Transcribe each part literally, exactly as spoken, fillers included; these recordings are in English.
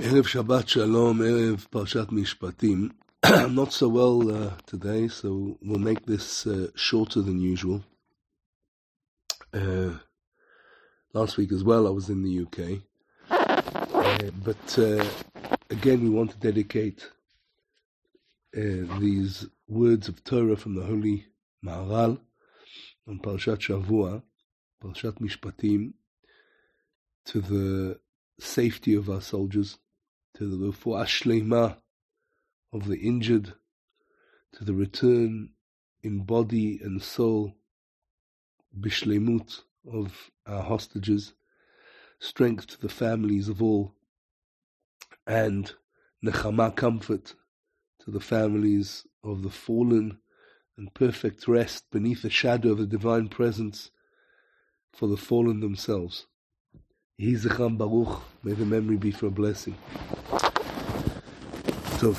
Erev Shabbat Shalom, Erev Parashat Mishpatim. I'm not so well uh, today, so we'll make this uh, shorter than usual. Uh, last week as well, I was in the U K. Uh, but uh, again, we want to dedicate uh, these words of Torah from the Holy Maharal on Parashat Shavua, Parashat Mishpatim, to the safety of our soldiers, to the Refuah Shleima of the injured, to the return in body and soul, Bishleimut of our hostages, strength to the families of all, and Nechama comfort to the families of the fallen, and perfect rest beneath the shadow of the divine presence for the fallen themselves. Yizicham Baruch, may the memory be for a blessing. So,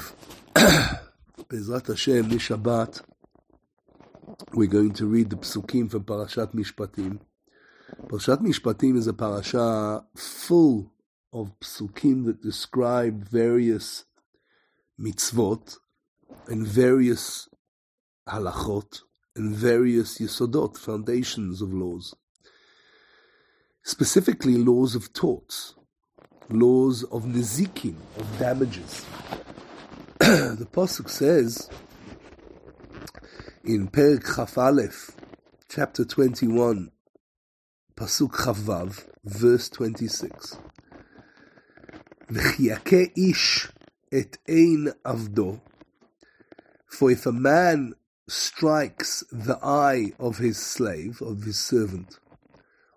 Bezrat Hashem, this Shabbat, we're going to read the psukim from Parashat Mishpatim. Parashat Mishpatim is a parasha full of psukim that describe various mitzvot and various halachot and various yesodot, foundations of laws. Specifically, laws of torts, laws of nezikim, of damages. The Pasuk says in Perk Chafalef, chapter twenty-one, Pasuk Chavav, verse twenty-six. V'chiyake ish et ein avdo. For if a man strikes the eye of his slave, of his servant,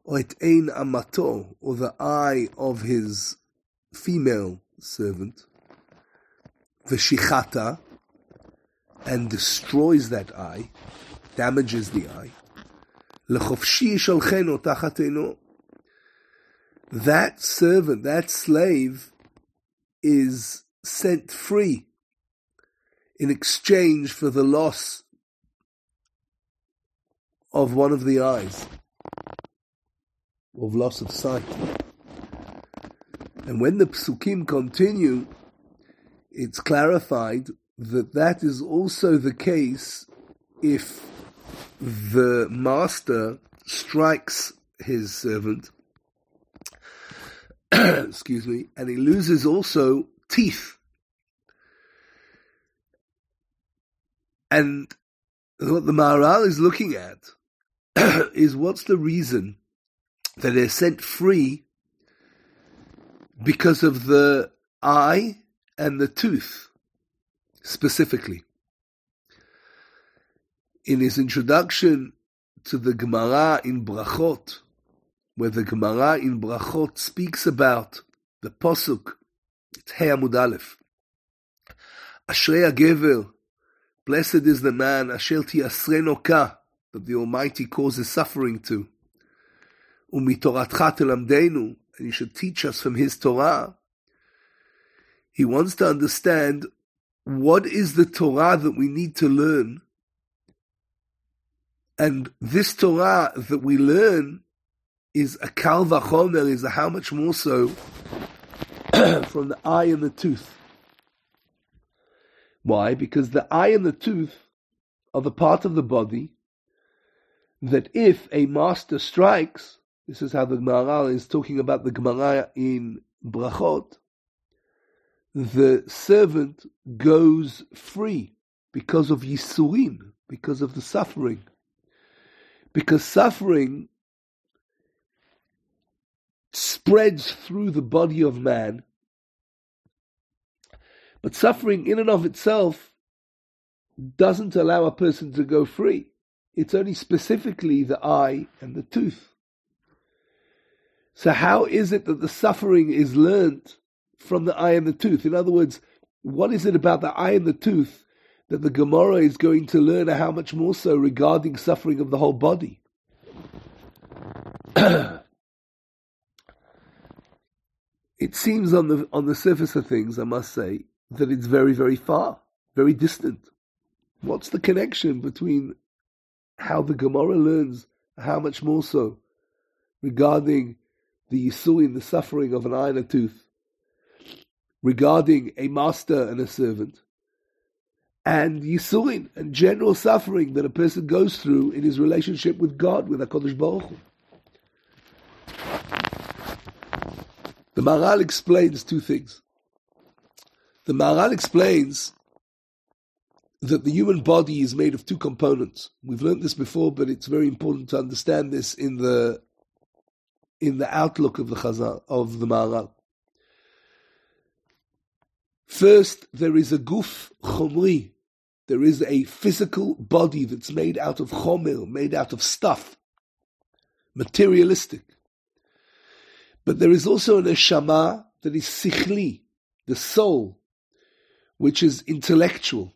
or et ein amato, or the eye of his female servant, the shichata, and destroys that eye, damages the eye, lechofshi shalcheno tachateno, that servant, that slave, is sent free in exchange for the loss of one of the eyes, of loss of sight. And when the psukim continue, it's clarified that that is also the case if the master strikes his servant, excuse me, and he loses also teeth. And what the Maharal is looking at is what's the reason that they're sent free because of the eye and the tooth, specifically. In his introduction to the Gemara in Brachot, where the Gemara in Brachot speaks about the Pasuk, it's He Amud Aleph. Ashrei Hagever, blessed is the man, asher ti Asrenoka, that the Almighty causes suffering to. Umitoratcha telamdeinu, and he should teach us from his Torah. He wants to understand what is the Torah that we need to learn, and this Torah that we learn is a kal vachomer, is a how much more so from the eye and the tooth. Why? Because the eye and the tooth are the part of the body that if a master strikes, this is how the Gemara is talking about the Gemara in Brachot, the servant goes free because of Yisurim, because of the suffering. Because suffering spreads through the body of man, but suffering in and of itself doesn't allow a person to go free. It's only specifically the eye and the tooth. So how is it that the suffering is learnt from the eye and the tooth? In other words, what is it about the eye and the tooth that the Gemara is going to learn, how much more so regarding suffering of the whole body? It seems on the on the surface of things, I must say, that it's very, very far, very distant. What's the connection between how the Gemara learns, how much more so regarding the Yisurin, the suffering of an eye and a tooth, regarding a master and a servant, and Yisurin, and general suffering that a person goes through in his relationship with God, with HaKadosh Baruch Hu. The Maharal explains two things. The Maharal explains that the human body is made of two components. We've learned this before, but it's very important to understand this in the in the outlook of the Chazal, of the Maharal. First, there is a Guf Chomri. There is a physical body that's made out of chomir, made out of stuff, materialistic. But there is also a neshama that is sikhli, the soul, which is intellectual.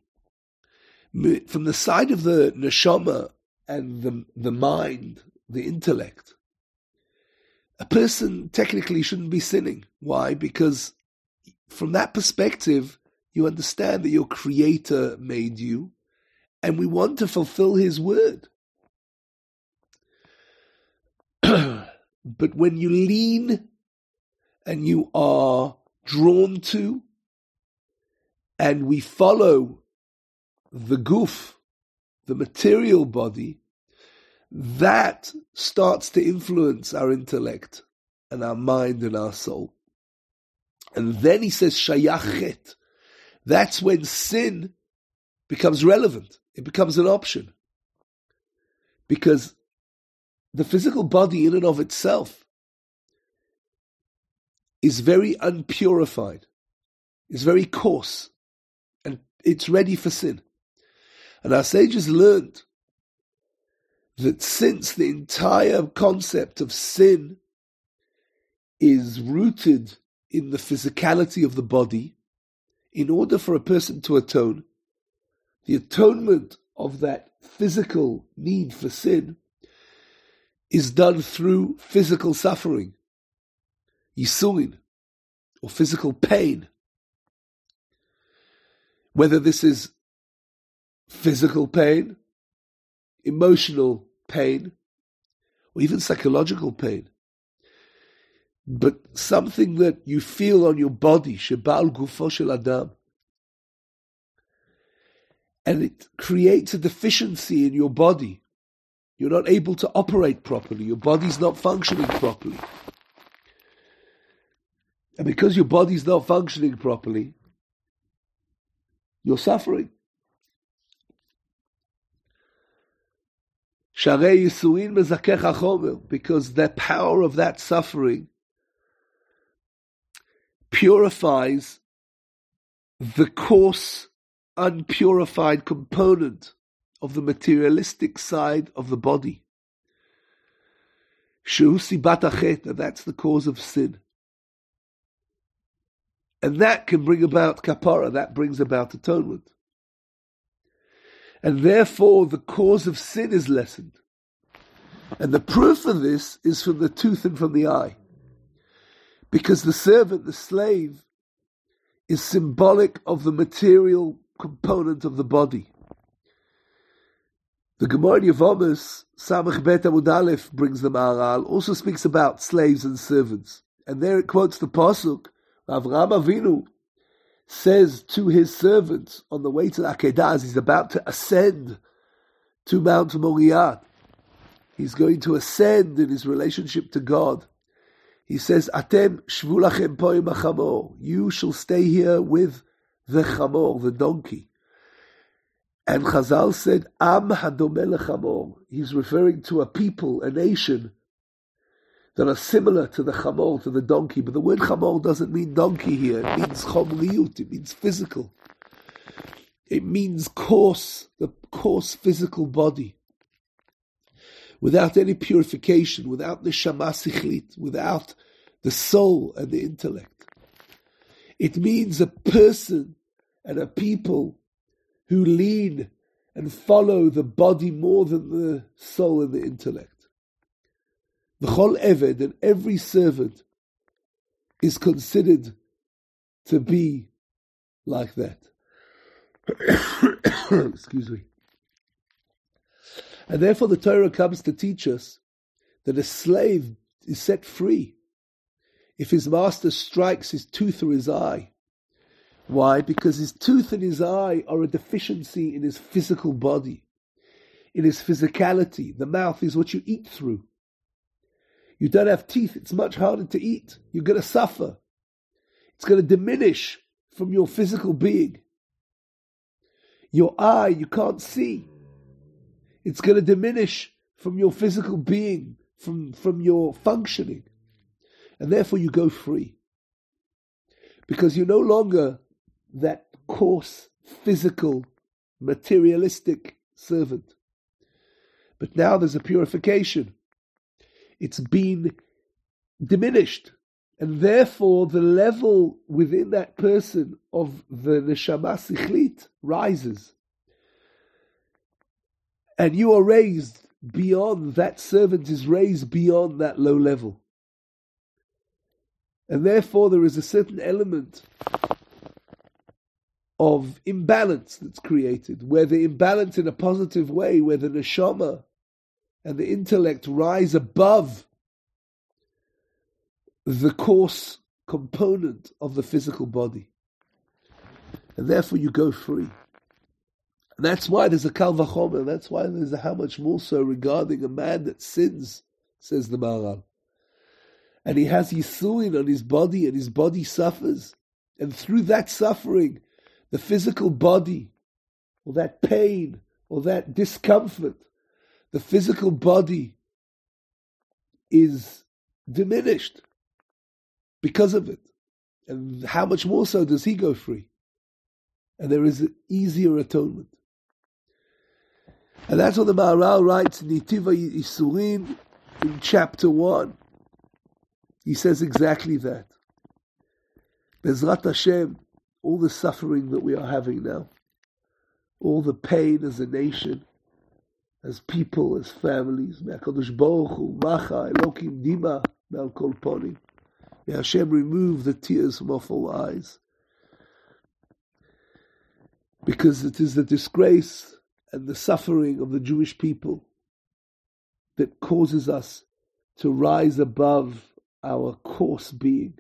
From the side of the neshama and the, the mind, the intellect, a person technically shouldn't be sinning. Why? Because from that perspective, you understand that your Creator made you, and we want to fulfill His word. But when you lean and you are drawn to, and we follow the guf, the material body, that starts to influence our intellect and our mind and our soul. And then he says, Shayachit. That's when sin becomes relevant. It becomes an option. Because the physical body in and of itself is very unpurified, is very coarse, and it's ready for sin. And our sages learned that since the entire concept of sin is rooted in the physicality of the body, in order for a person to atone, the atonement of that physical need for sin is done through physical suffering, yisurin, or physical pain. Whether this is physical pain, emotional pain, or even psychological pain, but something that you feel on your body, sheba'al gufo shel adam, and it creates a deficiency in your body. You're not able to operate properly. Your body's not functioning properly. And because your body's not functioning properly, you're suffering. Sharei Yisurin mezakech hachomer, because the power of that suffering purifies the coarse, unpurified component of the materialistic side of the body. Shehu sibat hachet, and that's the cause of sin. And that can bring about kapara, that brings about atonement. And therefore the cause of sin is lessened. And the proof of this is from the tooth and from the eye. Because the servant, the slave, is symbolic of the material component of the body. The Gemara in Yevamos, Samach Bet HaMud'Alef, brings the Maharal, also speaks about slaves and servants. And there it quotes the Pasuk, Avraham Avinu says to his servants on the way to the Akedah, as he's about to ascend to Mount Moriah, he's going to ascend in his relationship to God. He says, Atem shvulachem poimachamor, you shall stay here with the chamor, the donkey. And Chazal said, Am hadomeh lechamor. He's referring to a people, a nation, that are similar to the chamor, to the donkey. But the word chamor doesn't mean donkey here. It means chomriyut, it means physical. It means coarse, the coarse physical body, without any purification, without the neshama sikhlit, without the soul and the intellect. It means a person and a people who lean and follow the body more than the soul and the intellect. The chol evid, and every servant, is considered to be like that. Excuse me. And therefore the Torah comes to teach us that a slave is set free if his master strikes his tooth or his eye Why? Because his tooth and his eye are a deficiency in his physical body, in his physicality. The mouth is what you eat through. You don't have teeth, it's much harder to eat. You're going to suffer. It's going to diminish from your physical being. Your eye, you can't see. It's going to diminish from your physical being, from, from your functioning. And therefore you go free. Because you're no longer that coarse, physical, materialistic servant. But now there's a purification. It's been diminished. And therefore the level within that person of the neshama sikhlit rises. And you are raised beyond, that servant is raised beyond that low level. And therefore there is a certain element of imbalance that's created, where the imbalance in a positive way, where the neshama and the intellect rise above the coarse component of the physical body. And therefore you go free. And that's why there's a kal vachomer, that's why there's a how much more so regarding a man that sins, says the Maharal. And he has Yisurin on his body, and his body suffers. And through that suffering, the physical body, or that pain, or that discomfort, the physical body is diminished because of it. And how much more so does he go free? And there is an easier atonement. And that's what the Maharal writes in Yitiva Yisurin in chapter one. He says exactly that. Bezrat Hashem, all the suffering that we are having now, all the pain as a nation, as people, as families, me'akadosh baruch hu, macha, elokim dima, me'al kol ponim. May Hashem remove the tears from off all eyes. Because it is the disgrace and the suffering of the Jewish people that causes us to rise above our coarse being.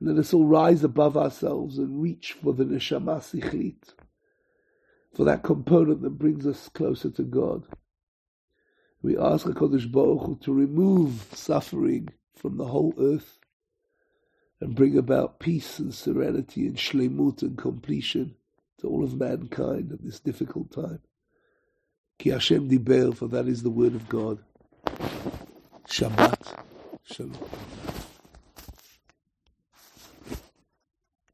Let us all rise above ourselves and reach for the neshama sikhlit, for that component that brings us closer to God. We ask HaKadosh Baruch Hu to remove suffering from the whole earth and bring about peace and serenity and shleimut and completion to all of mankind at this difficult time. Ki Hashem diber, for that is the word of God. Shabbat. Shalom.